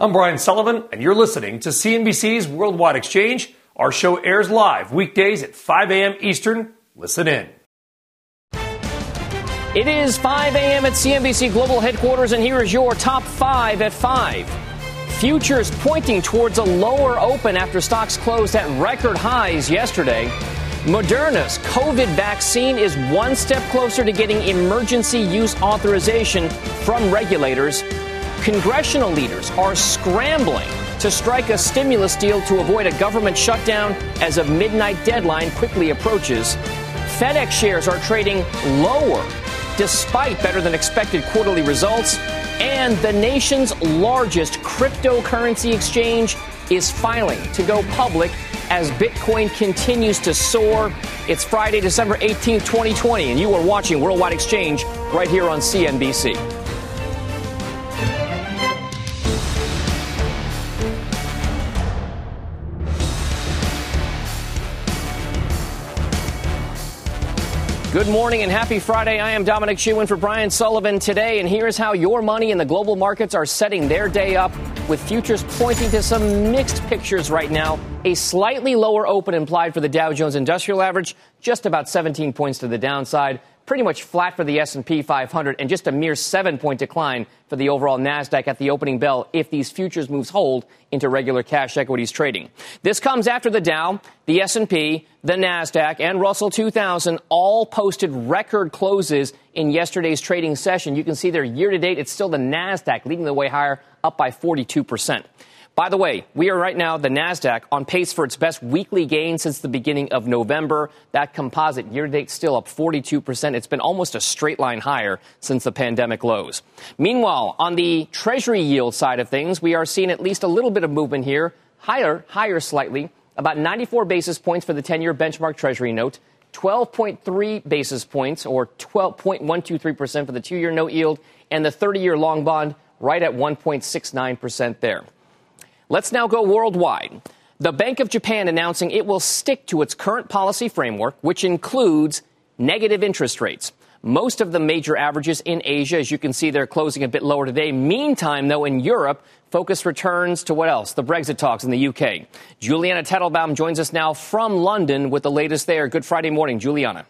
I'm Brian Sullivan, and you're listening to CNBC's Worldwide Exchange. Our show airs live weekdays at 5 a.m. Eastern. Listen in. It is 5 a.m. at CNBC Global Headquarters, and here is your top five at 5. Futures pointing towards a lower open after stocks closed at record highs yesterday. Moderna's COVID vaccine is one step closer to getting emergency use authorization from regulators. Congressional leaders are scrambling to strike a stimulus deal to avoid a government shutdown as a midnight deadline quickly approaches. FedEx shares are trading lower despite better than expected quarterly results. And the nation's largest cryptocurrency exchange is filing to go public as Bitcoin continues to soar. It's Friday, December 18, 2020, and you are watching Worldwide Exchange right here on CNBC. Good morning and happy Friday. I am Dominic Shewin for Brian Sullivan today, and here's how your money and the global markets are setting their day up, with futures pointing to some mixed pictures right now. A slightly lower open implied for the Dow Jones Industrial Average, just about 17 points to the downside, pretty much flat for the S&P 500, and just a mere 7-point decline for the overall Nasdaq at the opening bell if these futures moves hold into regular cash equities trading. This comes after the Dow, the S&P, the Nasdaq, and Russell 2000 all posted record closes in yesterday's trading session. You can see there year-to-date, it's still the Nasdaq leading the way higher, up by 42%. By the way, we are right now, the Nasdaq, on pace for its best weekly gain since the beginning of November. That composite year-to-date still up 42%. It's been almost a straight line higher since the pandemic lows. Meanwhile, on the Treasury yield side of things, we are seeing at least a little bit of movement here, higher slightly, about 94 basis points for the 10-year benchmark Treasury note, 12.3 basis points or 12.123% for the 2-year note yield, and the 30-year long bond right at 1.69% there. Let's now go worldwide. The Bank of Japan announcing it will stick to its current policy framework, which includes negative interest rates. Most of the major averages in Asia, as you can see, they're closing a bit lower today. Meantime, though, in Europe, focus returns to what else? The Brexit talks in the UK. Juliana Tettelbaum joins us now from London with the latest there. Good Friday morning, Juliana.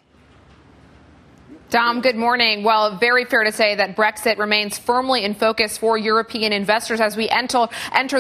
Dom, good morning. Well, very fair to say that Brexit remains firmly in focus for European investors as we enter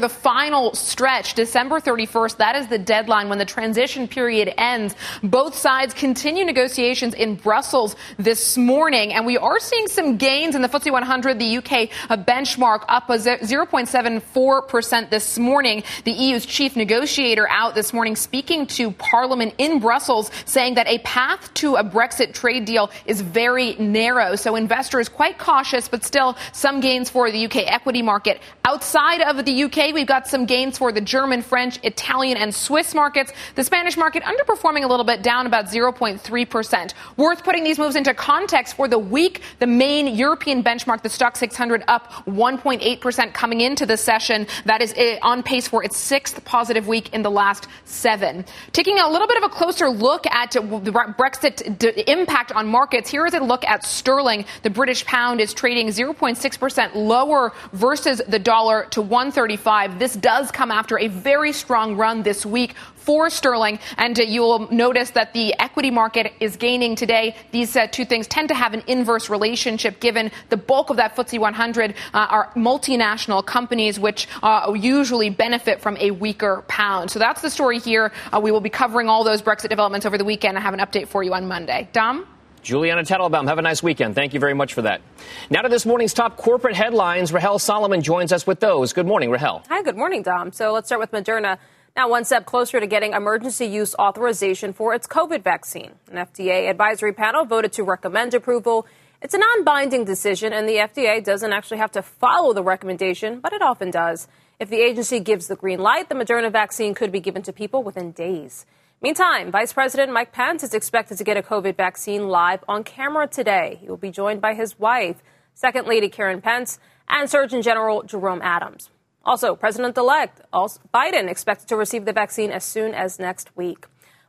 the final stretch. December 31st, that is the deadline when the transition period ends. Both sides continue negotiations in Brussels this morning, and we are seeing some gains in the FTSE 100, the UK benchmark up 0.74% this morning. The EU's chief negotiator out this morning speaking to Parliament in Brussels, saying that a path to a Brexit trade deal is very narrow, so investors quite cautious, but still some gains for the UK equity market. Outside of the UK, we've got some gains for the German, French, Italian, and Swiss markets. The Spanish market underperforming a little bit, down about 0.3%. Worth putting these moves into context for the week. The main European benchmark, the Stock 600, up 1.8% coming into the session. That is on pace for its sixth positive week in the last 7. Taking a little bit of a closer look at the Brexit impact on markets, here is a look at sterling. The British pound is trading 0.6% lower versus the dollar to 135. This does come after a very strong run this week for sterling, and you'll notice that the equity market is gaining today. These two things tend to have an inverse relationship, given the bulk of that FTSE 100 are multinational companies, which usually benefit from a weaker pound. So that's the story here. We will be covering all those Brexit developments over the weekend. I have an update for you on Monday. Dom? Juliana Tettelbaum, have a nice weekend. Thank you very much for that. Now to this morning's top corporate headlines. Rahel Solomon joins us with those. Good morning, Rahel. Hi, good morning, Dom. So let's start with Moderna. Now one step closer to getting emergency use authorization for its COVID vaccine. An FDA advisory panel voted to recommend approval. It's a non-binding decision, and the FDA doesn't actually have to follow the recommendation, but it often does. If the agency gives the green light, the Moderna vaccine could be given to people within days. Meantime, Vice President Mike Pence is expected to get a COVID vaccine live on camera today. He will be joined by his wife, Second Lady Karen Pence, and Surgeon General Jerome Adams. Also, President-elect Biden expected to receive the vaccine as soon as next week.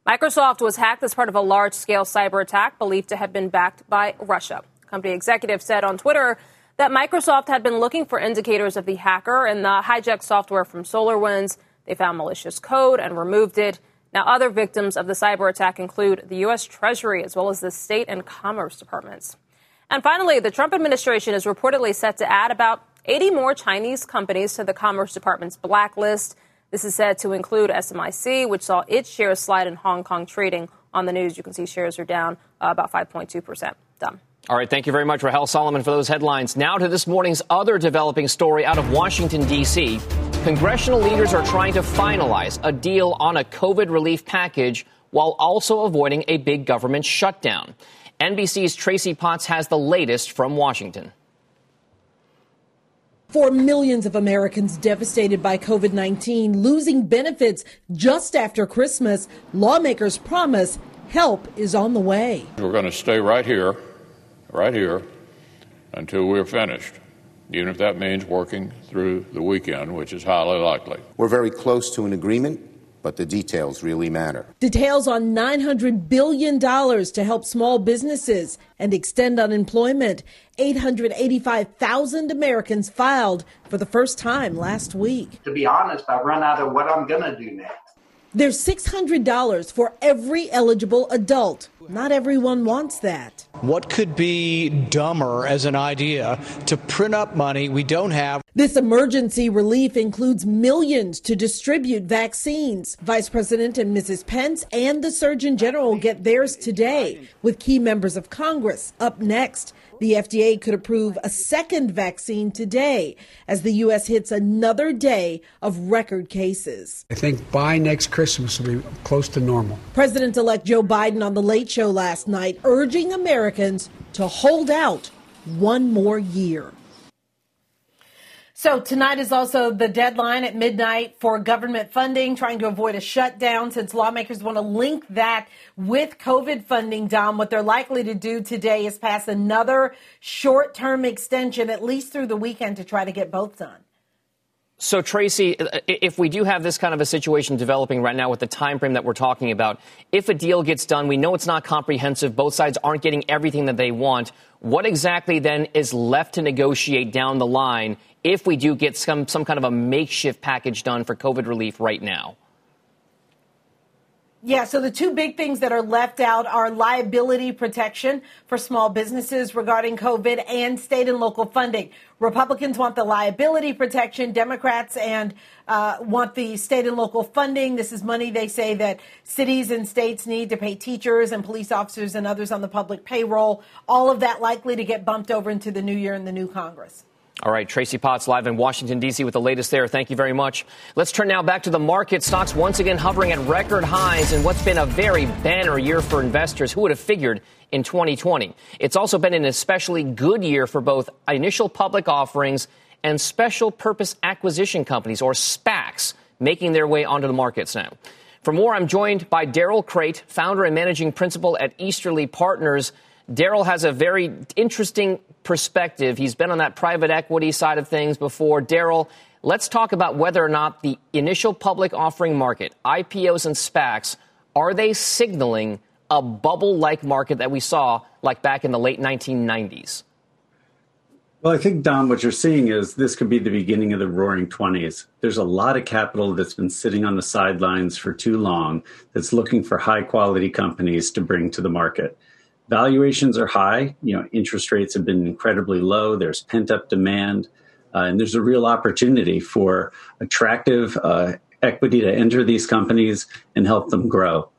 Microsoft was hacked as part of a large-scale cyber attack believed to have been backed by Russia. Company executives said on Twitter that Microsoft had been looking for indicators of the hacker and the hijacked software from SolarWinds. They found malicious code and removed it. Now, other victims of the cyber attack include the U.S. Treasury as well as the State and Commerce Departments. And finally, the Trump administration is reportedly set to add about 80 more Chinese companies to the Commerce Department's blacklist. This is said to include SMIC, which saw its shares slide in Hong Kong trading. On the news, you can see shares are down about 5.2%. Done. All right. Thank you very much, Rahel Solomon, for those headlines. Now to this morning's other developing story out of Washington, D.C. Congressional leaders are trying to finalize a deal on a COVID relief package while also avoiding a big government shutdown. NBC's Tracy Potts has the latest from Washington. For millions of Americans devastated by COVID-19, losing benefits just after Christmas, lawmakers promise help is on the way. We're going to stay right here, until we're finished, even if that means working through the weekend, which is highly likely. We're very close to an agreement, but the details really matter. Details on $900 billion to help small businesses and extend unemployment. 885,000 Americans filed for the first time last week. To be honest, I've run out of what I'm going to do next. There's $600 for every eligible adult. Not everyone wants that. What could be dumber as an idea to print up money we don't have? This emergency relief includes millions to distribute vaccines. Vice President and Mrs. Pence and the Surgeon General get theirs today, with key members of Congress up next. The FDA could approve a second vaccine today as the U.S. hits another day of record cases. I think by next Christmas will be close to normal. President-elect Joe Biden on The Late Show last night urging Americans to hold out one more year. So tonight is also the deadline at midnight for government funding, trying to avoid a shutdown since lawmakers want to link that with COVID funding, Dom. What they're likely to do today is pass another short-term extension, at least through the weekend, to try to get both done. So, Tracy, if we do have this kind of a situation developing right now with the time frame that we're talking about, if a deal gets done, we know it's not comprehensive. Both sides aren't getting everything that they want. What exactly then is left to negotiate down the line if we do get some kind of a makeshift package done for COVID relief right now? Yeah, so the two big things that are left out are liability protection for small businesses regarding COVID and state and local funding. Republicans want the liability protection. Democrats want the state and local funding. This is money they say that cities and states need to pay teachers and police officers and others on the public payroll. All of that likely to get bumped over into the new year and the new Congress. All right, Tracy Potts live in Washington, D.C. with the latest there. Thank you very much. Let's turn now back to the market. Stocks once again hovering at record highs in what's been a very banner year for investors. Who would have figured in 2020? It's also been an especially good year for both initial public offerings and special purpose acquisition companies, or SPACs, making their way onto the markets now. For more, I'm joined by Daryl Crate, founder and managing principal at Easterly Partners. Daryl has a very interesting perspective. He's been on that private equity side of things before. Daryl, let's talk about whether or not the initial public offering market, IPOs and SPACs, are they signaling a bubble-like market that we saw like back in the late 1990s? Well, I think, Dom, what you're seeing is this could be the beginning of the roaring 20s. There's a lot of capital that's been sitting on the sidelines for too long that's looking for high-quality companies to bring to the market. Valuations are high. You know, interest rates have been incredibly low. There's pent-up demand, and there's a real opportunity for attractive equity to enter these companies and help them grow.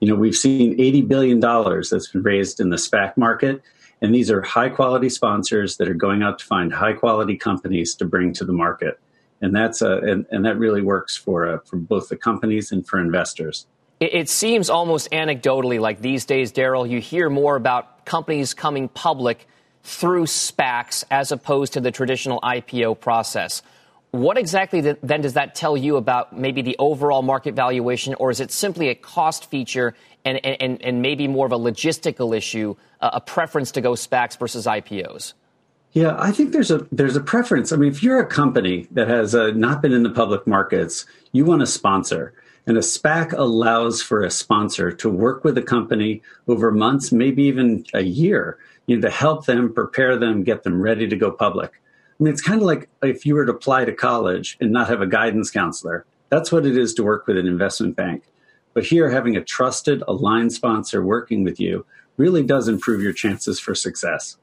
You know, we've seen $80 billion that's been raised in the SPAC market, and these are high-quality sponsors that are going out to find high-quality companies to bring to the market, and that's that really works for both the companies and for investors. It seems almost anecdotally like these days, Daryl, you hear more about companies coming public through SPACs as opposed to the traditional IPO process. What exactly then does that tell you about maybe the overall market valuation, or is it simply a cost feature and maybe more of a logistical issue, a preference to go SPACs versus IPOs? Yeah, I think there's a preference. I mean, if you're a company that has not been in the public markets, you want a sponsor. And a SPAC allows for a sponsor to work with a company over months, maybe even a year, to help them, prepare them, get them ready to go public. I mean, it's kind of like if you were to apply to college and not have a guidance counselor. That's what it is to work with an investment bank. But here, having a trusted, aligned sponsor working with you really does improve your chances for success.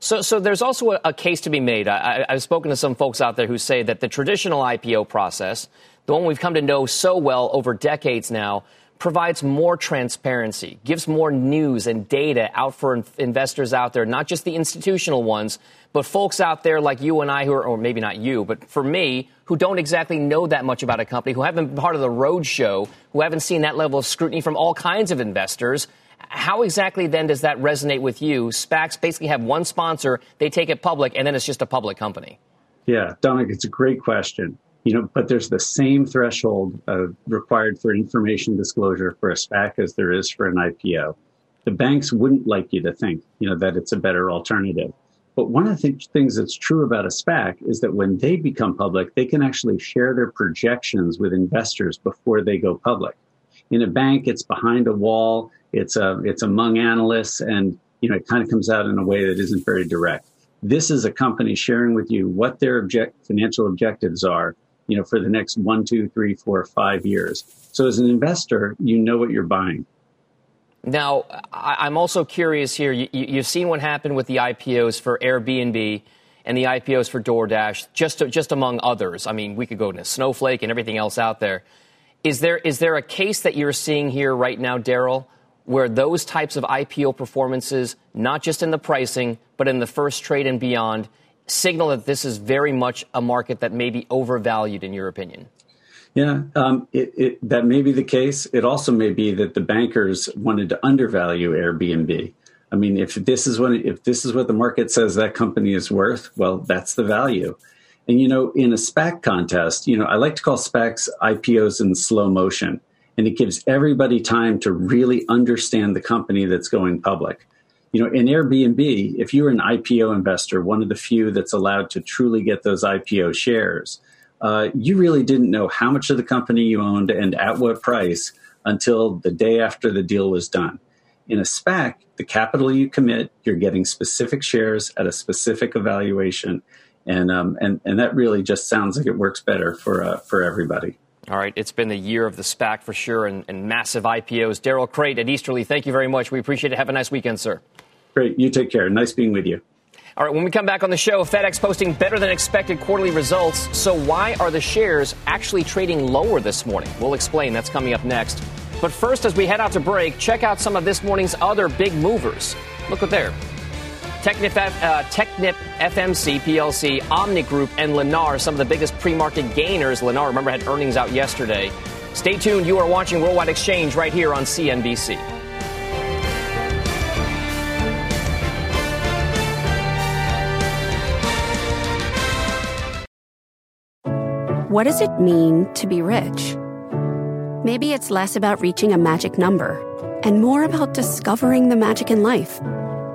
So there's also a case to be made. I've spoken to some folks out there who say that the traditional IPO process, the one we've come to know so well over decades now, provides more transparency, gives more news and data out for investors out there, not just the institutional ones, but folks out there like you and I who are, or maybe not you, but for me, who don't exactly know that much about a company, who haven't been part of the roadshow, who haven't seen that level of scrutiny from all kinds of investors. How exactly then does that resonate with you? SPACs basically have one sponsor, they take it public, and then it's just a public company. Yeah, Dominic, it's a great question. But there's the same threshold required for information disclosure for a SPAC as there is for an IPO. The banks wouldn't like you to think, that it's a better alternative. But one of the things that's true about a SPAC is that when they become public, they can actually share their projections with investors before they go public. In a bank, it's behind a wall. It's among analysts, and it kind of comes out in a way that isn't very direct. This is a company sharing with you what their financial objectives are, for the next 1, 2, 3, 4, 5 years. So as an investor, you know what you're buying. Now, I'm also curious here. You've seen what happened with the IPOs for Airbnb and the IPOs for DoorDash, just among others. I mean, we could go into Snowflake and everything else out there. Is there a case that you're seeing here right now, Daryl, where those types of IPO performances, not just in the pricing, but in the first trade and beyond, signal that this is very much a market that may be overvalued, in your opinion? Yeah, that may be the case. It also may be that the bankers wanted to undervalue Airbnb. I mean, if this is what the market says that company is worth, well, that's the value. And, in a SPAC contest, I like to call SPACs IPOs in slow motion. And it gives everybody time to really understand the company that's going public. In Airbnb, if you're an IPO investor, one of the few that's allowed to truly get those IPO shares, you really didn't know how much of the company you owned and at what price until the day after the deal was done. In a SPAC, the capital you commit, you're getting specific shares at a specific evaluation. And that really just sounds like it works better for everybody. All right. It's been the year of the SPAC for sure and massive IPOs. Daryl Crate at Easterly, thank you very much. We appreciate it. Have a nice weekend, sir. Great. You take care. Nice being with you. All right. When we come back on the show, FedEx posting better than expected quarterly results. So why are the shares actually trading lower this morning? We'll explain. That's coming up next. But first, as we head out to break, check out some of this morning's other big movers. Look at there. TechNip, FMC, PLC, Omni Group, and Lennar, some of the biggest pre-market gainers. Lennar, remember, had earnings out yesterday. Stay tuned. You are watching Worldwide Exchange right here on CNBC. What does it mean to be rich? Maybe it's less about reaching a magic number and more about discovering the magic in life.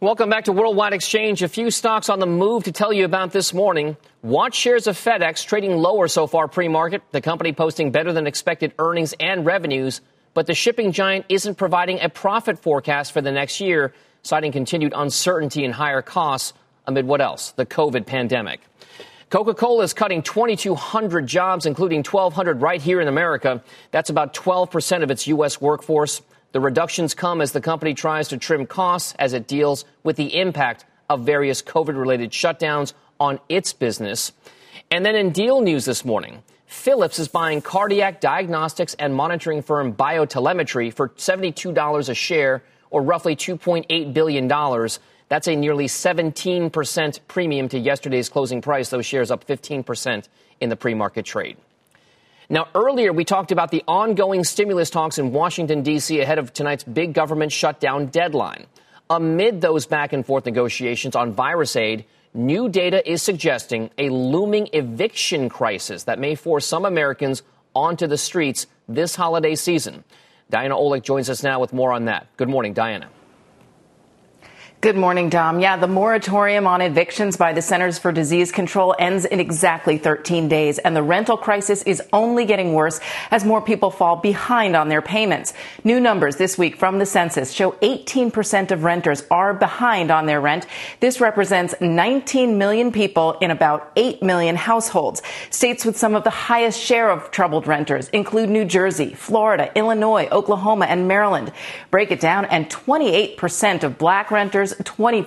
Welcome back to Worldwide Exchange. A few stocks on the move to tell you about this morning. Watch shares of FedEx trading lower so far pre-market. The company posting better than expected earnings and revenues, but the shipping giant isn't providing a profit forecast for the next year, citing continued uncertainty and higher costs amid what else? The COVID pandemic. Coca-Cola is cutting 2,200 jobs, including 1,200 right here in America. That's about 12% of its U.S. workforce. The reductions come as the company tries to trim costs as it deals with the impact of various COVID-related shutdowns on its business. And then in deal news this morning, Philips is buying cardiac diagnostics and monitoring firm BioTelemetry for $72 a share, or roughly $2.8 billion. That's a nearly 17% premium to yesterday's closing price. Those shares up 15% in the pre-market trade. Now, earlier we talked about the ongoing stimulus talks in Washington, D.C. ahead of tonight's big government shutdown deadline. Amid those back and forth negotiations on virus aid, new data is suggesting a looming eviction crisis that may force some Americans onto the streets this holiday season. Diana Olick joins us now with more on that. Good morning, Diana. Good morning, Dom. Yeah, the moratorium on evictions by the Centers for Disease Control ends in exactly 13 days, and the rental crisis is only getting worse as more people fall behind on their payments. New numbers this week from the census show 18% of renters are behind on their rent. This represents 19 million people in about 8 million households. States with some of the highest share of troubled renters include New Jersey, Florida, Illinois, Oklahoma, and Maryland. Break it down, and 28% of black renters, 24%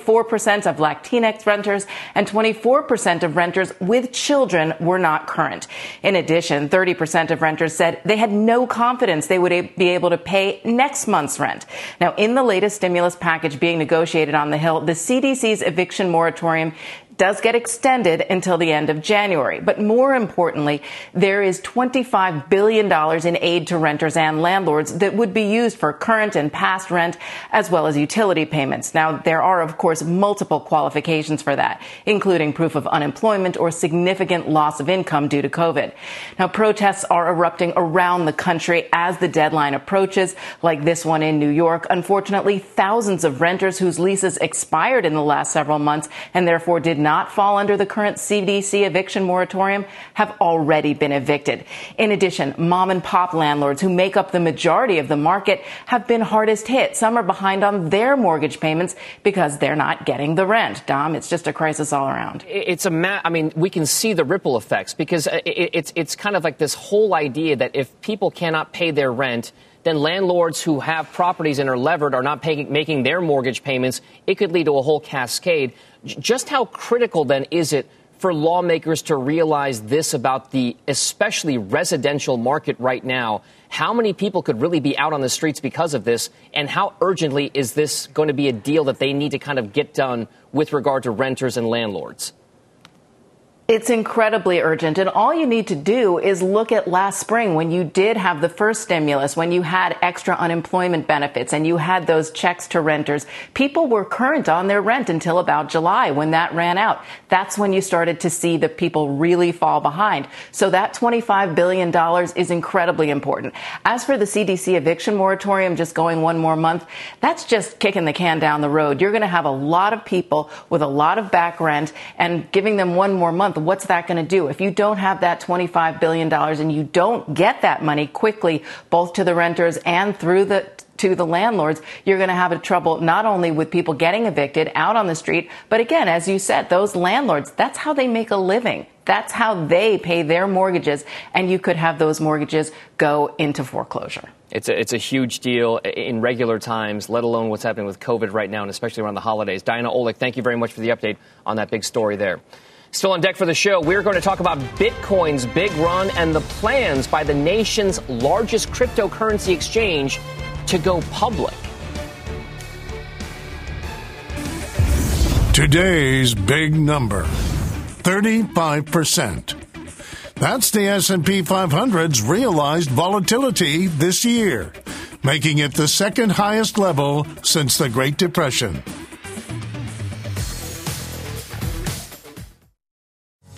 of Latinx renters, and 24% of renters with children were not current. In addition, 30% of renters said they had no confidence they would be able to pay next month's rent. Now, in the latest stimulus package being negotiated on the Hill, the CDC's eviction moratorium does get extended until the end of January. But more importantly, there is $25 billion in aid to renters and landlords that would be used for current and past rent, as well as utility payments. Now, there are, of course, multiple qualifications for that, including proof of unemployment or significant loss of income due to COVID. Now, protests are erupting around the country as the deadline approaches, like this one in New York. Unfortunately, thousands of renters whose leases expired in the last several months and therefore did not fall under the current CDC eviction moratorium have already been evicted. In addition, mom and pop landlords, who make up the majority of the market, have been hardest hit. Some are behind on their mortgage payments because they're not getting the rent. Dom, it's just a crisis all around. It's a we can see the ripple effects, because it's kind of like this whole idea that if people cannot pay their rent, then landlords who have properties and are levered are not making their mortgage payments. It could lead to a whole cascade. Just how critical, then, is it for lawmakers to realize this about the especially residential market right now? How many people could really be out on the streets because of this? And how urgently is this going to be a deal that they need to kind of get done with regard to renters and landlords? It's incredibly urgent, and all you need to do is look at last spring when you did have the first stimulus, when you had extra unemployment benefits and you had those checks to renters. People were current on their rent until about July, when that ran out. That's when you started to see the people really fall behind. So that $25 billion is incredibly important. As for the CDC eviction moratorium just going one more month, that's just kicking the can down the road. You're going to have a lot of people with a lot of back rent, and giving them one more month, what's that going to do? If you don't have that $25 billion and you don't get that money quickly, both to the renters and through to the landlords, you're going to have trouble not only with people getting evicted out on the street, but again, as you said, those landlords, that's how they make a living. That's how they pay their mortgages, and you could have those mortgages go into foreclosure. It's a huge deal in regular times, let alone what's happening with COVID right now, and especially around the holidays. Diana Olick, thank you very much for the update on that big story there. Still on deck for the show, we're going to talk about Bitcoin's big run and the plans by the nation's largest cryptocurrency exchange to go public. Today's big number, 35%. That's the S&P 500's realized volatility this year, making it the second highest level since the Great Depression.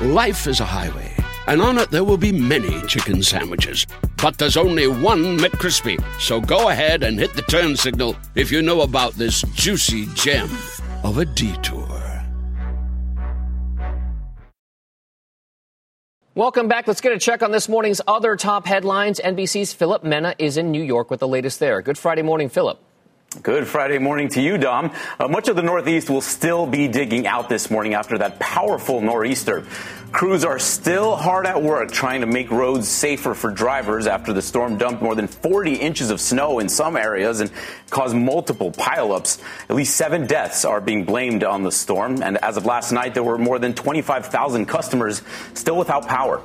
Life is a highway, and on it there will be many chicken sandwiches. But there's only one McCrispy, so go ahead and hit the turn signal if you know about this juicy gem of a detour. Welcome back. Let's get a check on this morning's other top headlines. NBC's Philip Mena is in New York with the latest there. Good Friday morning, Philip. Good Friday morning to you, Dom. Much of the Northeast will still be digging out this morning after that powerful nor'easter. Crews are still hard at work trying to make roads safer for drivers after the storm dumped more than 40 inches of snow in some areas and caused multiple pileups. At least 7 deaths are being blamed on the storm. And as of last night, there were more than 25,000 customers still without power.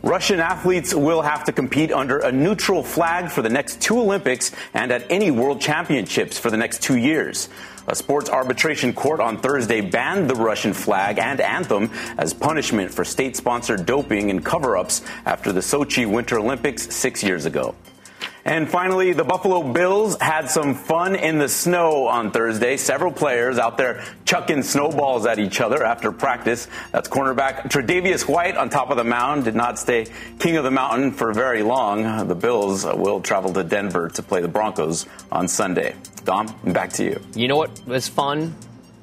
Russian athletes will have to compete under a neutral flag for the next 2 Olympics and at any World Championships for the next 2 years. A sports arbitration court on Thursday banned the Russian flag and anthem as punishment for state-sponsored doping and cover-ups after the Sochi Winter Olympics 6 years ago. And finally, the Buffalo Bills had some fun in the snow on Thursday. Several players out there chucking snowballs at each other after practice. That's cornerback Tre'Davious White on top of the mound. Did not stay king of the mountain for very long. The Bills will travel to Denver to play the Broncos on Sunday. Dom, back to you. You know what was fun?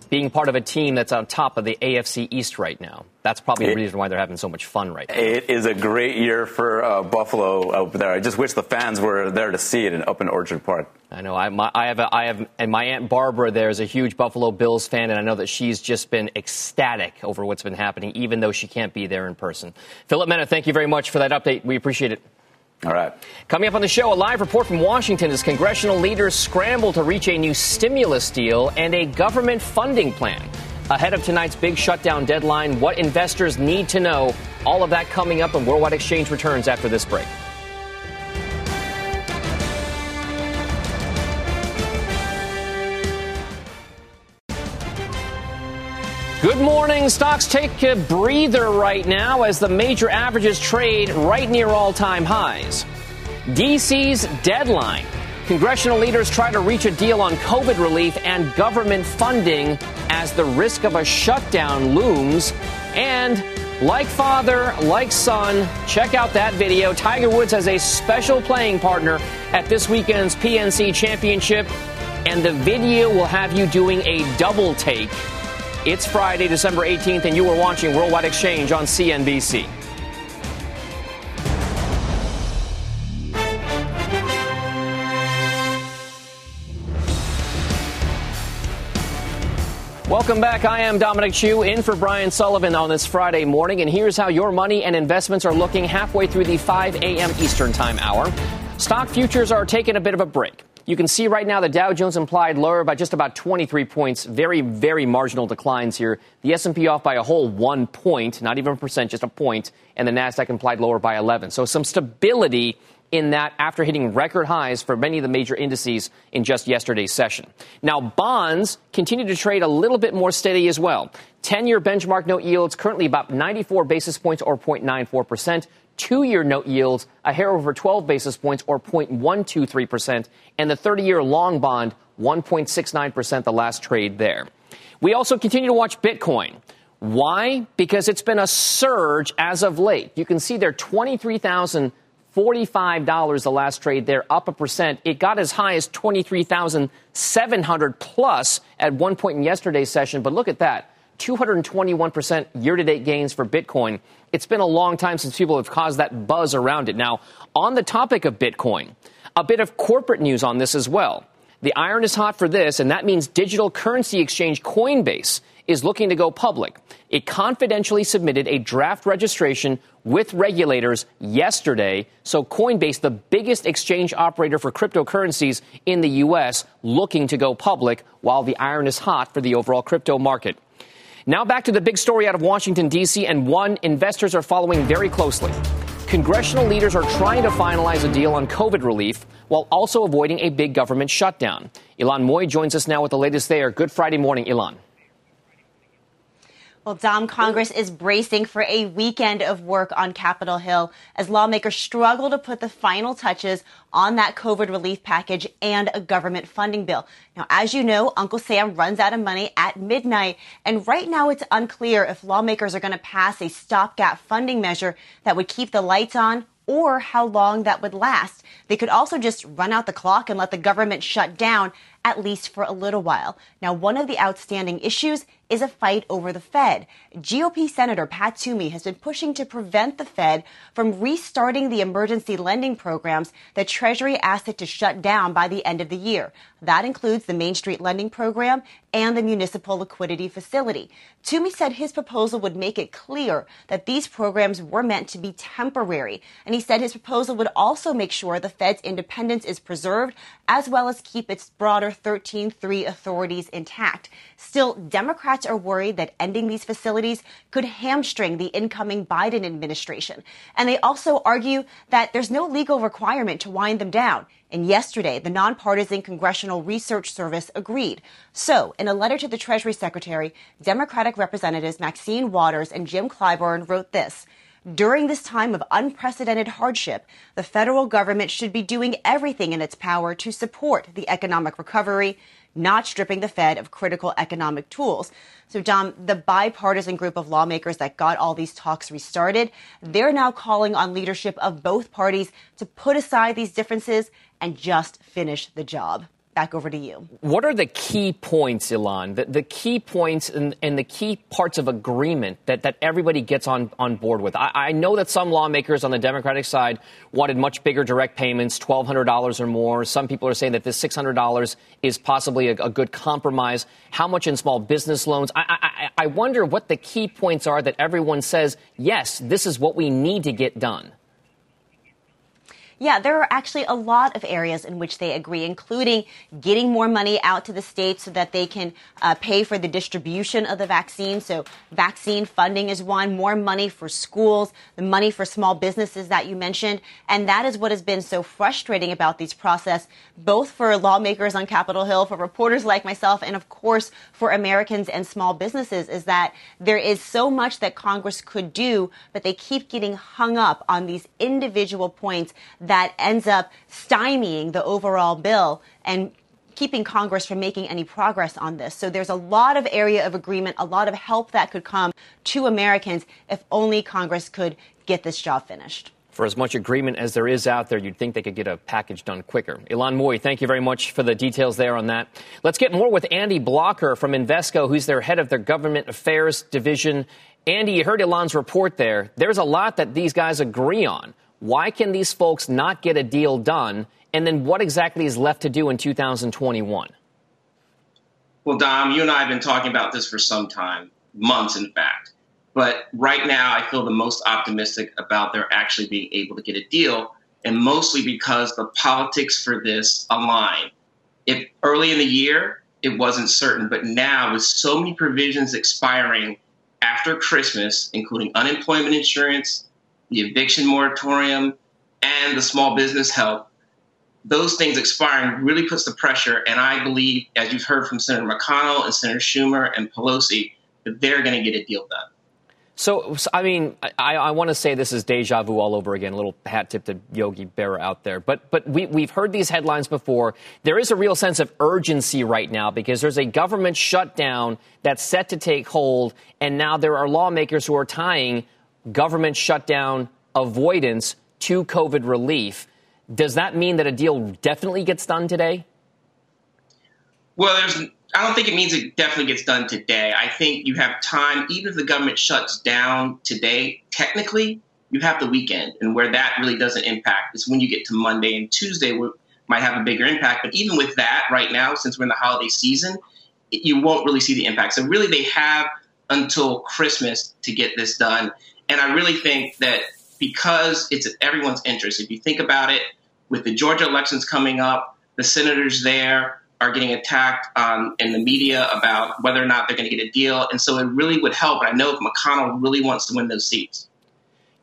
Being part of a team that's on top of the AFC East right now. That's probably the reason why they're having so much fun right now. It is a great year for Buffalo over there. I just wish the fans were there to see it up in Orchard Park. I know. And my Aunt Barbara there is a huge Buffalo Bills fan, and I know that she's just been ecstatic over what's been happening, even though she can't be there in person. Philip Mena, thank you very much for that update. We appreciate it. All right. Coming up on the show, a live report from Washington as congressional leaders scramble to reach a new stimulus deal and a government funding plan. Ahead of tonight's big shutdown deadline, what investors need to know, all of that coming up when Worldwide Exchange returns after this break. Good morning. Stocks take a breather right now as the major averages trade right near all-time highs. D.C.'s deadline. Congressional leaders try to reach a deal on COVID relief and government funding as the risk of a shutdown looms. And like father, like son, check out that video. Tiger Woods has a special playing partner at this weekend's PNC Championship, and the video will have you doing a double take. It's Friday, December 18th, and you are watching Worldwide Exchange on CNBC. Welcome back. I am Dominic Shewin in for Brian Sullivan on this Friday morning, and here's how your money and investments are looking halfway through the 5 a.m. Eastern Time hour. Stock futures are taking a bit of a break. You can see right now the Dow Jones implied lower by just about 23 points. Very, very marginal declines here. The S&P off by a whole 1 point, not even a percent, just a point. And the Nasdaq implied lower by 11. So some stability in that after hitting record highs for many of the major indices in just yesterday's session. Now, bonds continue to trade a little bit more steady as well. 10-year benchmark note yields currently about 94 basis points or 0.94%. 2-year note yields a hair over 12 basis points or 0.123%, and the 30-year long bond 1.69%, the last trade there. We also continue to watch Bitcoin. Why? Because it's been a surge as of late. You can see there $23,045, the last trade there, up 1%. It got as high as $23,700 plus at one point in yesterday's session, but look at that. 221% year-to-date gains for Bitcoin. It's been a long time since people have caused that buzz around it. Now, on the topic of Bitcoin, a bit of corporate news on this as well. The iron is hot for this, and that means digital currency exchange Coinbase is looking to go public. It confidentially submitted a draft registration with regulators yesterday. So Coinbase, the biggest exchange operator for cryptocurrencies in the U.S., looking to go public while the iron is hot for the overall crypto market. Now back to the big story out of Washington, D.C., and one investors are following very closely. Congressional leaders are trying to finalize a deal on COVID relief while also avoiding a big government shutdown. Ilan Moy joins us now with the latest there. Good Friday morning, Ilan. Well, Dom, Congress is bracing for a weekend of work on Capitol Hill as lawmakers struggle to put the final touches on that COVID relief package and a government funding bill. Now, as you know, Uncle Sam runs out of money at midnight, and right now it's unclear if lawmakers are going to pass a stopgap funding measure that would keep the lights on or how long that would last. They could also just run out the clock and let the government shut down, at least for a little while. Now, one of the outstanding issues is a fight over the Fed. GOP Senator Pat Toomey has been pushing to prevent the Fed from restarting the emergency lending programs that Treasury asked it to shut down by the end of the year. That includes the Main Street Lending Program and the Municipal Liquidity Facility. Toomey said his proposal would make it clear that these programs were meant to be temporary, and he said his proposal would also make sure the Fed's independence is preserved, as well as keep its broader 13(3) authorities intact. Still, Democrats are worried that ending these facilities could hamstring the incoming Biden administration. And they also argue that there's no legal requirement to wind them down. And yesterday, the nonpartisan Congressional Research Service agreed. So, in a letter to the Treasury Secretary, Democratic Representatives Maxine Waters and Jim Clyburn wrote this: "During this time of unprecedented hardship, the federal government should be doing everything in its power to support the economic recovery, not stripping the Fed of critical economic tools." So, Dom, the bipartisan group of lawmakers that got all these talks restarted, they're now calling on leadership of both parties to put aside these differences and just finish the job. Back over to you. What are the key points, Ilan, the key points and the key parts of agreement that everybody gets on board with? I know that some lawmakers on the Democratic side wanted much bigger direct payments, $1,200 or more. Some people are saying that this $600 is possibly a good compromise. How much in small business loans? I wonder what the key points are that everyone says, yes, this is what we need to get done. Yeah, there are actually a lot of areas in which they agree, including getting more money out to the states so that they can pay for the distribution of the vaccine. So vaccine funding is one, more money for schools, the money for small businesses that you mentioned. And that is what has been so frustrating about these process, both for lawmakers on Capitol Hill, for reporters like myself, and of course, for Americans and small businesses, is that there is so much that Congress could do, but they keep getting hung up on these individual points that ends up stymieing the overall bill and keeping Congress from making any progress on this. So there's a lot of area of agreement, a lot of help that could come to Americans if only Congress could get this job finished. For as much agreement as there is out there, you'd think they could get a package done quicker. Ilan Moy, thank you very much for the details there on that. Let's get more with Andy Blocker from Invesco, who's their head of their government affairs division. Andy, you heard Ilan's report there. There's a lot that these guys agree on. Why can these folks not get a deal done? And then what exactly is left to do in 2021? Well, Dom, you and I have been talking about this for some time, months, in fact. But right now, I feel the most optimistic about their actually being able to get a deal, and mostly because the politics for this align. If early in the year, it wasn't certain. But now, with so many provisions expiring after Christmas, including unemployment insurance, the eviction moratorium, and the small business help, those things expiring really puts the pressure. And I believe, as you've heard from Senator McConnell and Senator Schumer and Pelosi, that they're going to get a deal done. So, I mean, I want to say this is deja vu all over again, a little hat tip to Yogi Berra out there. But we've heard these headlines before. There is a real sense of urgency right now because there's a government shutdown that's set to take hold. And now there are lawmakers who are tying government shutdown avoidance to COVID relief. Does that mean that a deal definitely gets done today? Well, I don't think it means it definitely gets done today. I think you have time. Even if the government shuts down today, technically, you have the weekend. And where that really doesn't impact is when you get to Monday and Tuesday, we might have a bigger impact. But even with that right now, since we're in the holiday season, you won't really see the impact. So really, they have until Christmas to get this done. And I really think that because it's in everyone's interest, if you think about it, with the Georgia elections coming up, the senators there are getting attacked in the media about whether or not they're going to get a deal. And so it really would help. And I know McConnell really wants to win those seats.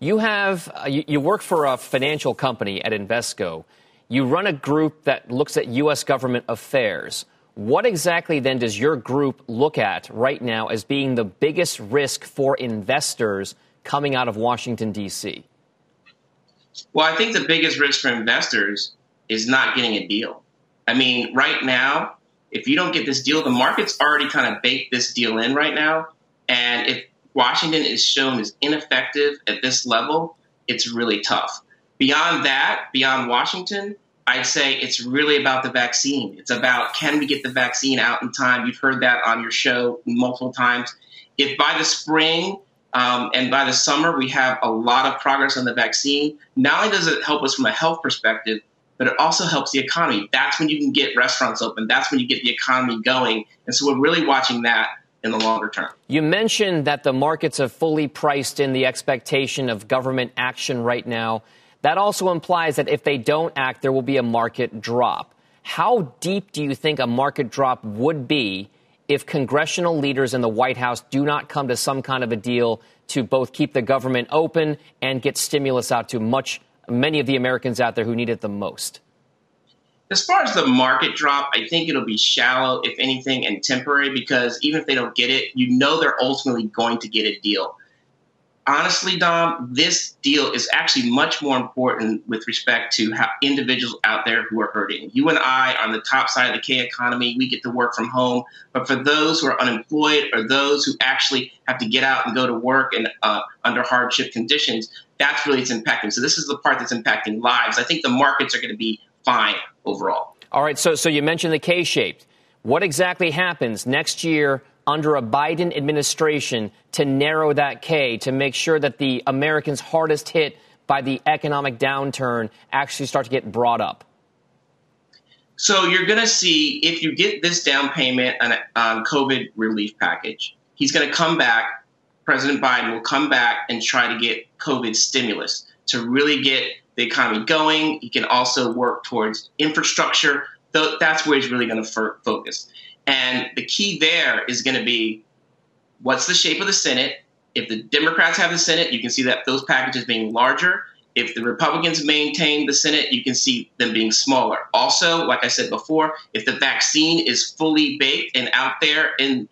You have you work for a financial company at Invesco. You run a group that looks at U.S. government affairs. What exactly then does your group look at right now as being the biggest risk for investors coming out of Washington, D.C.? Well, I think the biggest risk for investors is not getting a deal. I mean, right now, if you don't get this deal, the market's already kind of baked this deal in right now. And if Washington is shown as ineffective at this level, it's really tough. Beyond that, beyond Washington, I'd say it's really about the vaccine. It's about, can we get the vaccine out in time? You've heard that on your show multiple times. If by the spring and by the summer we have a lot of progress on the vaccine, not only does it help us from a health perspective, but it also helps the economy. That's when you can get restaurants open. That's when you get the economy going. And so we're really watching that in the longer term. You mentioned that the markets have fully priced in the expectation of government action right now. That also implies that if they don't act, there will be a market drop. How deep do you think a market drop would be if congressional leaders in the White House do not come to some kind of a deal to both keep the government open and get stimulus out to many of the Americans out there who need it the most? As far as the market drop, I think it'll be shallow, if anything, and temporary, because even if they don't get it, you know they're ultimately going to get a deal. Honestly, Dom, this deal is actually much more important with respect to how individuals out there who are hurting. You and I are on the top side of the K economy. We get to work from home. But for those who are unemployed or those who actually have to get out and go to work and under hardship conditions, that's really it's impacting. So this is the part that's impacting lives. I think the markets are going to be fine overall. All right. So you mentioned the K-shaped. What exactly happens next year under a Biden administration to narrow that K, to make sure that the Americans hardest hit by the economic downturn actually start to get brought up? So you're going to see, if you get this down payment on COVID relief package, he's going to come back, President Biden will come back and try to get COVID stimulus to really get the economy going. He can also work towards infrastructure. That's where he's really going to focus. And the key there is going to be, what's the shape of the Senate? If the Democrats have the Senate, you can see that those packages being larger. If the Republicans maintain the Senate, you can see them being smaller. Also, like I said before, if the vaccine is fully baked and out there in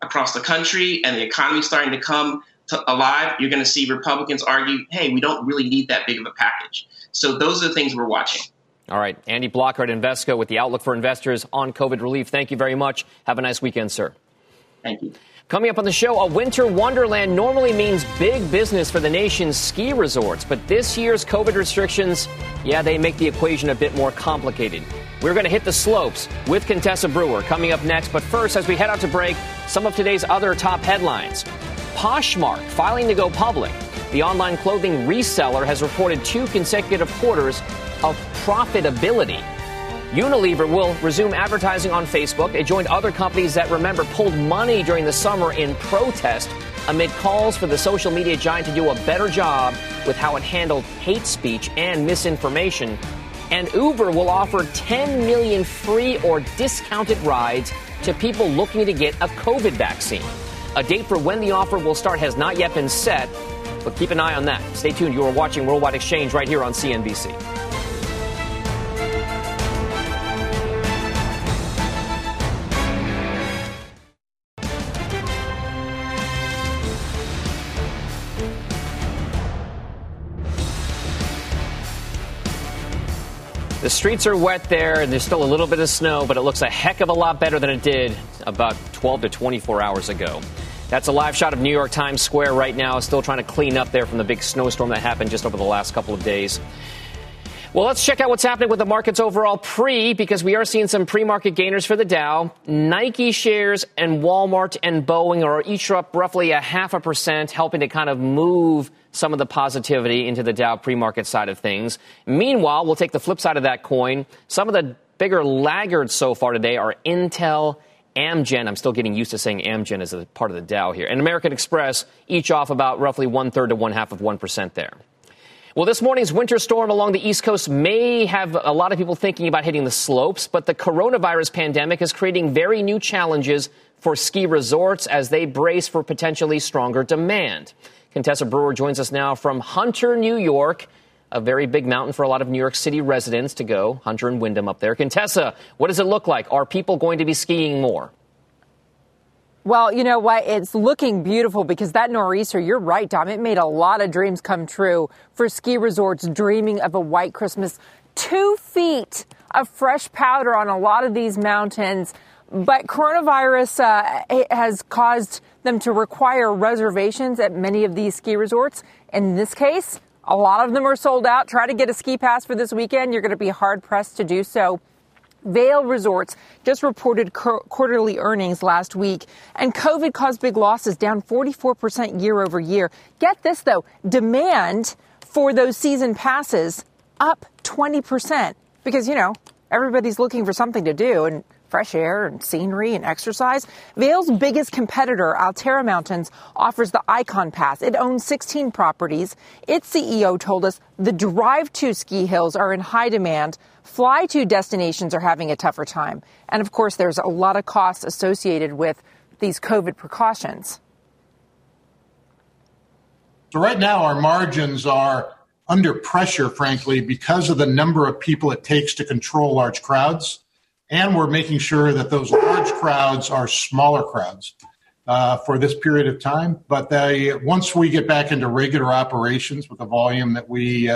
across the country and the economy is starting to come alive, you're going to see Republicans argue, hey, we don't really need that big of a package. So those are the things we're watching. All right. Andy Blocker at Invesco with the outlook for investors on COVID relief. Thank you very much. Have a nice weekend, sir. Thank you. Coming up on the show, a winter wonderland normally means big business for the nation's ski resorts. But this year's COVID restrictions, they make the equation a bit more complicated. We're going to hit the slopes with Contessa Brewer coming up next. But first, as we head out to break, some of today's other top headlines. Poshmark filing to go public. The online clothing reseller has reported 2 consecutive quarters of profitability. Unilever will resume advertising on Facebook. It joined other companies that, remember, pulled money during the summer in protest amid calls for the social media giant to do a better job with how it handled hate speech and misinformation. And Uber will offer 10 million free or discounted rides to people looking to get a COVID vaccine. A date for when the offer will start has not yet been set, but keep an eye on that. Stay tuned. You are watching Worldwide Exchange right here on CNBC. The streets are wet there, and there's still a little bit of snow, but it looks a heck of a lot better than it did about 12 to 24 hours ago. That's a live shot of New York Times Square right now. Still trying to clean up there from the big snowstorm that happened just over the last couple of days. Well, let's check out what's happening with the markets overall because we are seeing some pre-market gainers for the Dow. Nike shares and Walmart and Boeing are each up roughly 0.5%, helping to kind of move some of the positivity into the Dow pre-market side of things. Meanwhile, we'll take the flip side of that coin. Some of the bigger laggards so far today are Intel, Amgen. I'm still getting used to saying Amgen as a part of the Dow here. And American Express, each off about roughly 1/3 to 1/2% there. Well, this morning's winter storm along the East Coast may have a lot of people thinking about hitting the slopes, but the coronavirus pandemic is creating very new challenges for ski resorts as they brace for potentially stronger demand. Contessa Brewer joins us now from Hunter, New York, a very big mountain for a lot of New York City residents to go. Hunter and Wyndham up there. Contessa, what does it look like? Are people going to be skiing more? Well, you know what? It's looking beautiful because that nor'easter, you're right, Dom, it made a lot of dreams come true for ski resorts dreaming of a white Christmas. 2 feet of fresh powder on a lot of these mountains. But coronavirus has caused them to require reservations at many of these ski resorts. In this case, A lot of them are sold out. Try to get a ski pass for this weekend. You're going to be hard-pressed to do so. Vail Resorts just reported quarterly earnings last week, and COVID caused big losses, down 44% year over year. Get this, though. Demand for those season passes up 20% because, you know, everybody's looking for something to do and fresh air and scenery and exercise. Vail's biggest competitor, Alterra Mountains, offers the Icon Pass. It owns 16 properties. Its CEO told us the drive-to ski hills are in high demand. Fly-to destinations are having a tougher time. And, of course, there's a lot of costs associated with these COVID precautions. So right now our margins are under pressure, frankly, because of the number of people it takes to control large crowds. And we're making sure that those large crowds are smaller crowds for this period of time. But once we get back into regular operations with the volume that we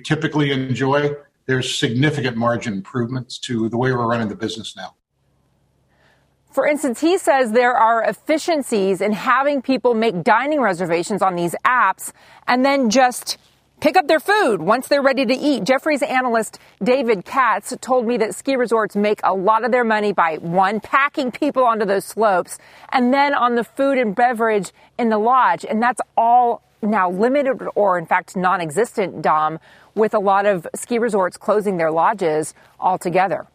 typically enjoy, there's significant margin improvements to the way we're running the business now. For instance, he says there are efficiencies in having people make dining reservations on these apps and then just pick up their food once they're ready to eat. Jefferies analyst David Katz told me that ski resorts make a lot of their money by, one, packing people onto those slopes, and then on the food and beverage in the lodge. And that's all now limited or, in fact, non-existent, Dom, with a lot of ski resorts closing their lodges altogether.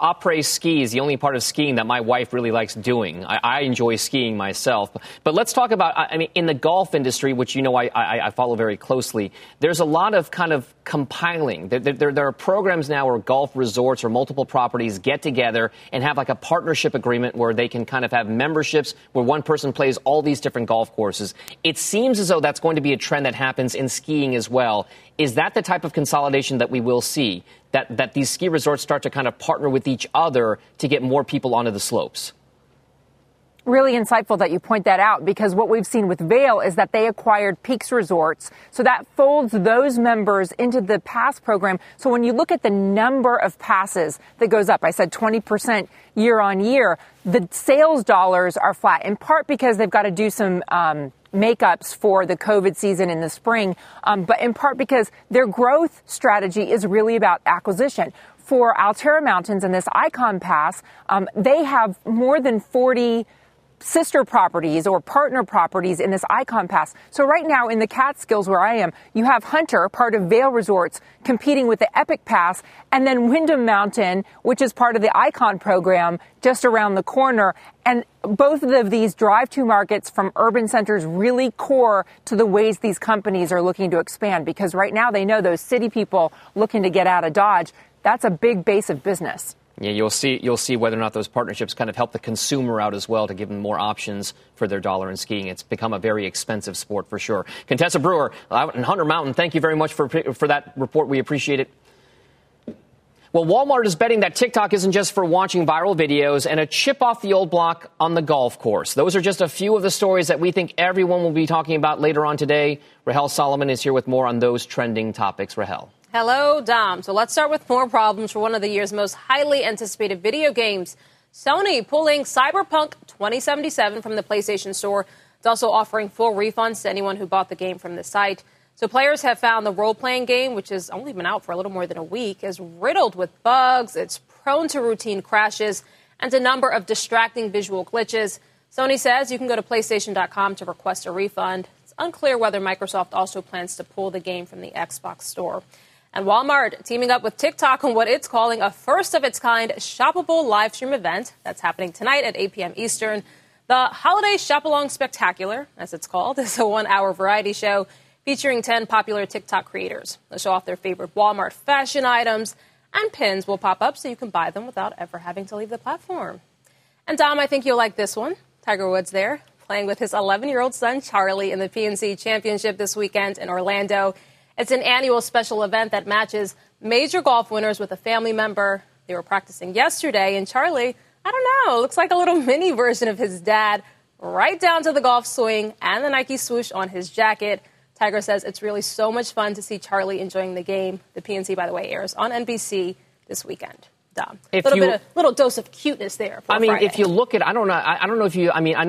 Après ski is the only part of skiing that my wife really likes doing. I enjoy skiing myself. But let's talk about, I mean, in the golf industry, which, you know, I follow very closely, there's a lot of kind of compiling. There are programs now where golf resorts or multiple properties get together and have like a partnership agreement where they can kind of have memberships where one person plays all these different golf courses. It seems as though that's going to be a trend that happens in skiing as well. Is that the type of consolidation that we will see, that these ski resorts start to kind of partner with each other to get more people onto the slopes? Really insightful that you point that out, because what we've seen with Vail is that they acquired Peaks Resorts. So that folds those members into the pass program. So when you look at the number of passes that goes up, I said 20% year on year, the sales dollars are flat, in part because they've got to do some makeups for the COVID season in the spring, but in part because their growth strategy is really about acquisition. For Alterra Mountains and this Icon Pass, they have more than 40 sister properties or partner properties in this Icon Pass. So right now in the Catskills where I am, you have Hunter, part of Vail Resorts, competing with the Epic Pass, and then Windham Mountain, which is part of the Icon program, just around the corner. And both of these drive-to markets from urban centers really core to the ways these companies are looking to expand, because right now they know those city people looking to get out of Dodge, that's a big base of business. Yeah, you'll see whether or not those partnerships kind of help the consumer out as well to give them more options for their dollar in skiing. It's become a very expensive sport for sure. Contessa Brewer out in Hunter Mountain, thank you very much for that report. We appreciate it. Well, Walmart is betting that TikTok isn't just for watching viral videos, and a chip off the old block on the golf course. Those are just a few of the stories that we think everyone will be talking about later on today. Rahel Solomon is here with more on those trending topics. Rahel. Hello, Dom. So let's start with more problems for one of the year's most highly anticipated video games. Sony pulling Cyberpunk 2077 from the PlayStation Store. It's also offering full refunds to anyone who bought the game from the site. So players have found the role-playing game, which has only been out for a little more than a week, is riddled with bugs. It's prone to routine crashes and a number of distracting visual glitches. Sony says you can go to PlayStation.com to request a refund. It's unclear whether Microsoft also plans to pull the game from the Xbox Store. And Walmart teaming up with TikTok on what it's calling a first-of-its-kind shoppable live stream event that's happening tonight at 8 p.m. Eastern. The Holiday Shop-Along Spectacular, as it's called, is a one-hour variety show featuring 10 popular TikTok creators. They'll show off their favorite Walmart fashion items, and pins will pop up so you can buy them without ever having to leave the platform. And, Dom, I think you'll like this one. Tiger Woods there, playing with his 11-year-old son, Charlie, in the PNC Championship this weekend in Orlando. It's an annual special event that matches major golf winners with a family member. They were practicing yesterday, and Charlie, I don't know, looks like a little mini version of his dad, right down to the golf swing and the Nike swoosh on his jacket. Tiger says it's really so much fun to see Charlie enjoying the game. The PNC, by the way, airs on NBC this weekend. Dom. A little dose of cuteness there. For Friday. If you look at, I know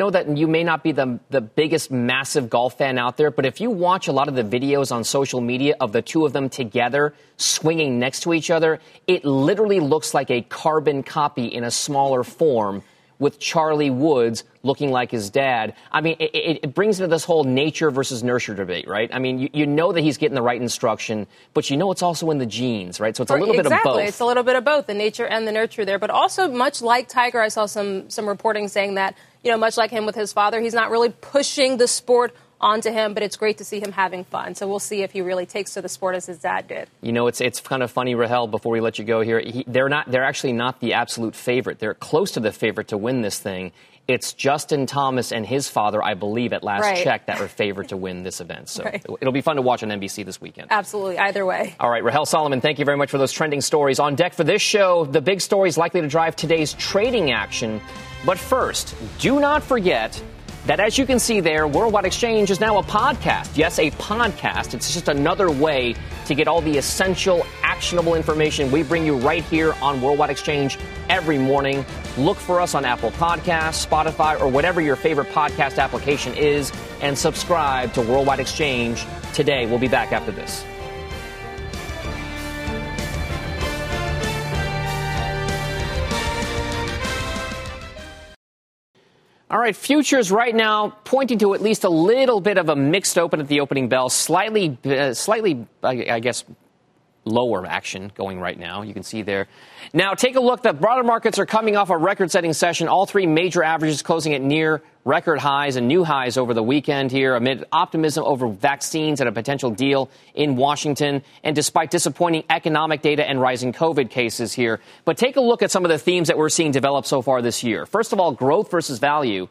that you may not be the biggest massive golf fan out there, but if you watch a lot of the videos on social media of the two of them together swinging next to each other, it literally looks like a carbon copy in a smaller form, with Charlie Woods looking like his dad. I mean, it brings into this whole nature versus nurture debate, right? I mean, you know that he's getting the right instruction, but you know it's also in the genes, right? So it's a little bit of both. It's a little bit of both, the nature and the nurture there. But also, much like Tiger, I saw some reporting saying that, much like him with his father, he's not really pushing the sport onto him, but it's great to see him having fun. So we'll see if he really takes to the sport as his dad did. It's kind of funny, Rahel, before we let you go here, they're actually not the absolute favorite. They're close to the favorite to win this thing. It's Justin Thomas and his father, I believe, at last check, that were favored to win this event. So it'll be fun to watch on NBC this weekend. Absolutely, either way. All right, Rahel Solomon, thank you very much for those trending stories. On deck for this show, the big stories likely to drive today's trading action. But first, do not forget that, as you can see there, Worldwide Exchange is now a podcast. Yes, a podcast. It's just another way to get all the essential, actionable information we bring you right here on Worldwide Exchange every morning. Look for us on Apple Podcasts, Spotify, or whatever your favorite podcast application is, and subscribe to Worldwide Exchange today. We'll be back after this. All right, futures right now pointing to at least a little bit of a mixed open at the opening bell. Slightly, I guess, lower action going right now. You can see there. Now, take a look. The broader markets are coming off a record-setting session. All three major averages closing at near record highs and new highs over the weekend here amid optimism over vaccines and a potential deal in Washington, and despite disappointing economic data and rising COVID cases here. But take a look at some of the themes that we're seeing develop so far this year. First of all, growth versus value.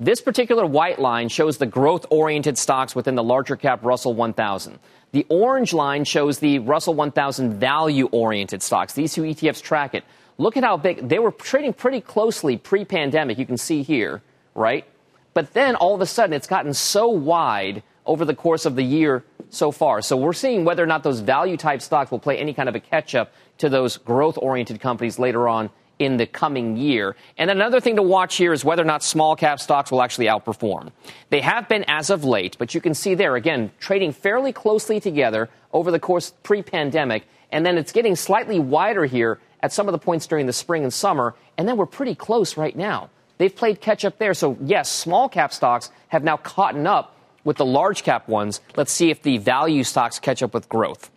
This particular white line shows the growth-oriented stocks within the larger cap Russell 1000. The orange line shows the Russell 1000 value-oriented stocks. These two ETFs track it. Look at how big they were trading pretty closely pre-pandemic. You can see here, right? But then all of a sudden it's gotten so wide over the course of the year so far. So we're seeing whether or not those value type stocks will play any kind of a catch up to those growth oriented companies later on in the coming year. And another thing to watch here is whether or not small cap stocks will actually outperform. They have been as of late, but you can see there again, trading fairly closely together over the course pre-pandemic. And then it's getting slightly wider here at some of the points during the spring and summer. And then we're pretty close right now. They've played catch-up there. So, yes, small-cap stocks have now caught up with the large-cap ones. Let's see if the value stocks catch up with growth.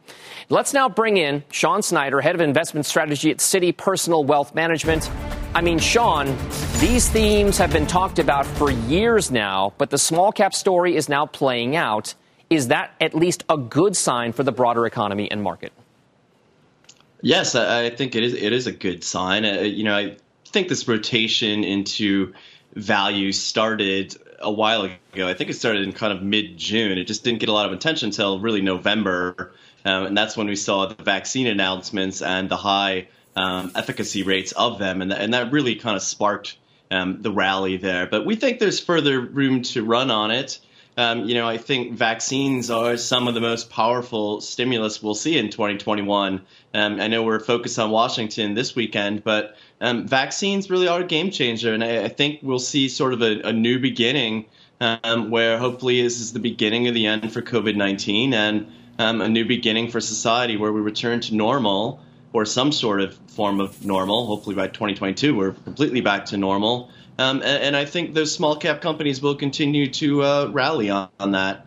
Let's now bring in Sean Snyder, head of investment strategy at Citi Personal Wealth Management. I mean, Sean, these themes have been talked about for years now, but the small-cap story is now playing out. Is that at least a good sign for the broader economy and market? Yes, I think it is. It is a good sign. I think this rotation into value started a while ago. I think it started in kind of mid-June. It just didn't get a lot of attention until really November. And that's when we saw the vaccine announcements and the high efficacy rates of them. And that really kind of sparked the rally there. But we think there's further room to run on it. I think vaccines are some of the most powerful stimulus we'll see in 2021. I know we're focused on Washington this weekend, but vaccines really are a game changer. And I think we'll see sort of a new beginning where hopefully this is the beginning of the end for COVID-19 and a new beginning for society where we return to normal or some sort of form of normal. Hopefully by 2022, we're completely back to normal. And I think those small cap companies will continue to rally on that.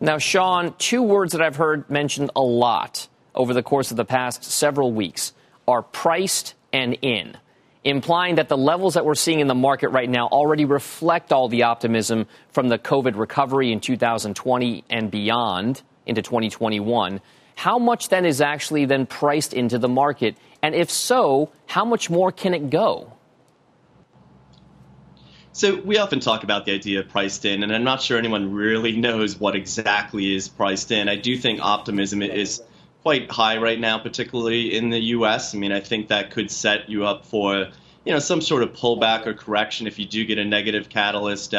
Now, Sean, two words that I've heard mentioned a lot over the course of the past several weeks are priced and in, implying that the levels that we're seeing in the market right now already reflect all the optimism from the COVID recovery in 2020 and beyond into 2021. How much then is actually then priced into the market? And if so, how much more can it go? So we often talk about the idea of priced in, and I'm not sure anyone really knows what exactly is priced in. I do think optimism is quite high right now, particularly in the U.S. I mean, I think that could set you up for, some sort of pullback or correction if you do get a negative catalyst.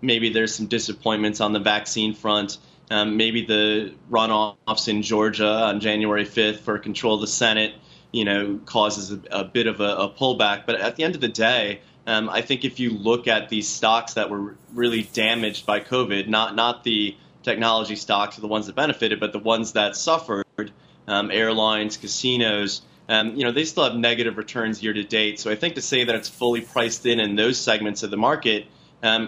Maybe there's some disappointments on the vaccine front. Maybe the runoffs in Georgia on January 5th for control of the Senate you know, causes a bit of a pullback. But at the end of the day, I think if you look at these stocks that were really damaged by COVID, not the technology stocks are the ones that benefited, but the ones that suffered, airlines, casinos, you know, they still have negative returns year to date. So I think to say that it's fully priced in those segments of the market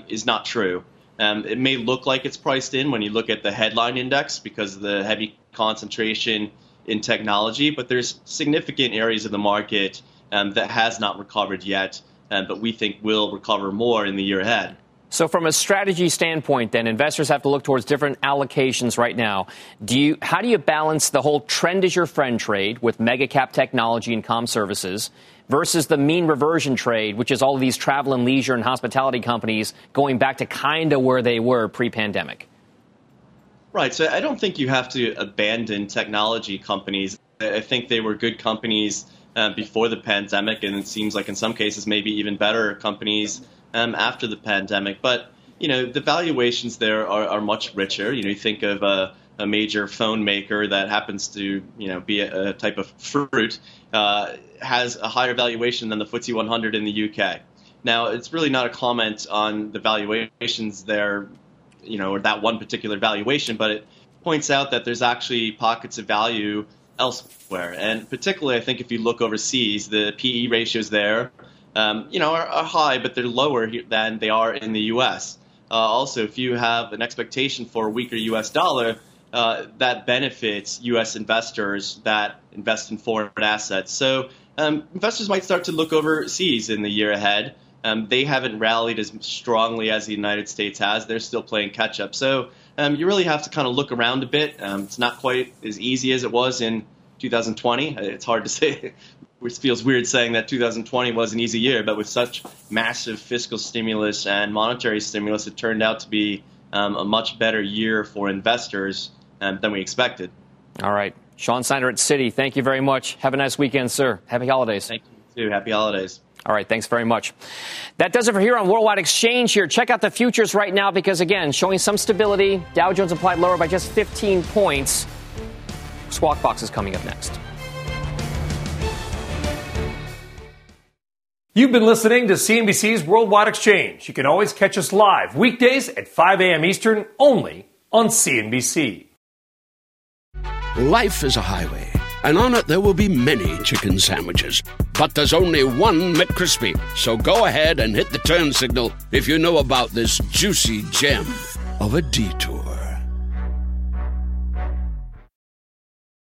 is not true. It may look like it's priced in when you look at the headline index because of the heavy concentration in technology, but there's significant areas of the market that has not recovered yet, but we think will recover more in the year ahead. So from a strategy standpoint, then, investors have to look towards different allocations right now. How do you balance the whole trend is your friend trade with mega cap technology and comm services versus the mean reversion trade, which is all of these travel and leisure and hospitality companies going back to kind of where they were pre-pandemic? Right. So I don't think you have to abandon technology companies. I think they were good companies before the pandemic, and it seems like in some cases maybe even better companies after the pandemic. But, you know, the valuations there are much richer. You know, you think of a major phone maker that happens to, you know, be a type of fruit, has a higher valuation than the FTSE 100 in the UK. Now, it's really not a comment on the valuations there, you know, or that one particular valuation, but it points out that there's actually pockets of value elsewhere. And particularly, I think if you look overseas, the PE ratios there, you know, are high, but they're lower here than they are in the U.S. Also, if you have an expectation for a weaker U.S. dollar, that benefits U.S. investors that invest in foreign assets. So investors might start to look overseas in the year ahead. They haven't rallied as strongly as the United States has. They're still playing catch-up. So you really have to kind of look around a bit. It's not quite as easy as it was in 2020. It's hard to say. It feels weird saying that 2020 was an easy year, but with such massive fiscal stimulus and monetary stimulus, it turned out to be a much better year for investors than we expected. All right. Sean Snyder at Citi, thank you very much. Have a nice weekend, sir. Happy holidays. Thank you, too. Happy holidays. All right. Thanks very much. That does it for here on Worldwide Exchange here. Check out the futures right now because, again, showing some stability. Dow Jones implied lower by just 15 points. Squawk Box is coming up next. You've been listening to CNBC's Worldwide Exchange. You can always catch us live weekdays at 5 a.m. Eastern only on CNBC. Life is a highway, and on it there will be many chicken sandwiches. But there's only one McCrispy, so go ahead and hit the turn signal if you know about this juicy gem of a detour.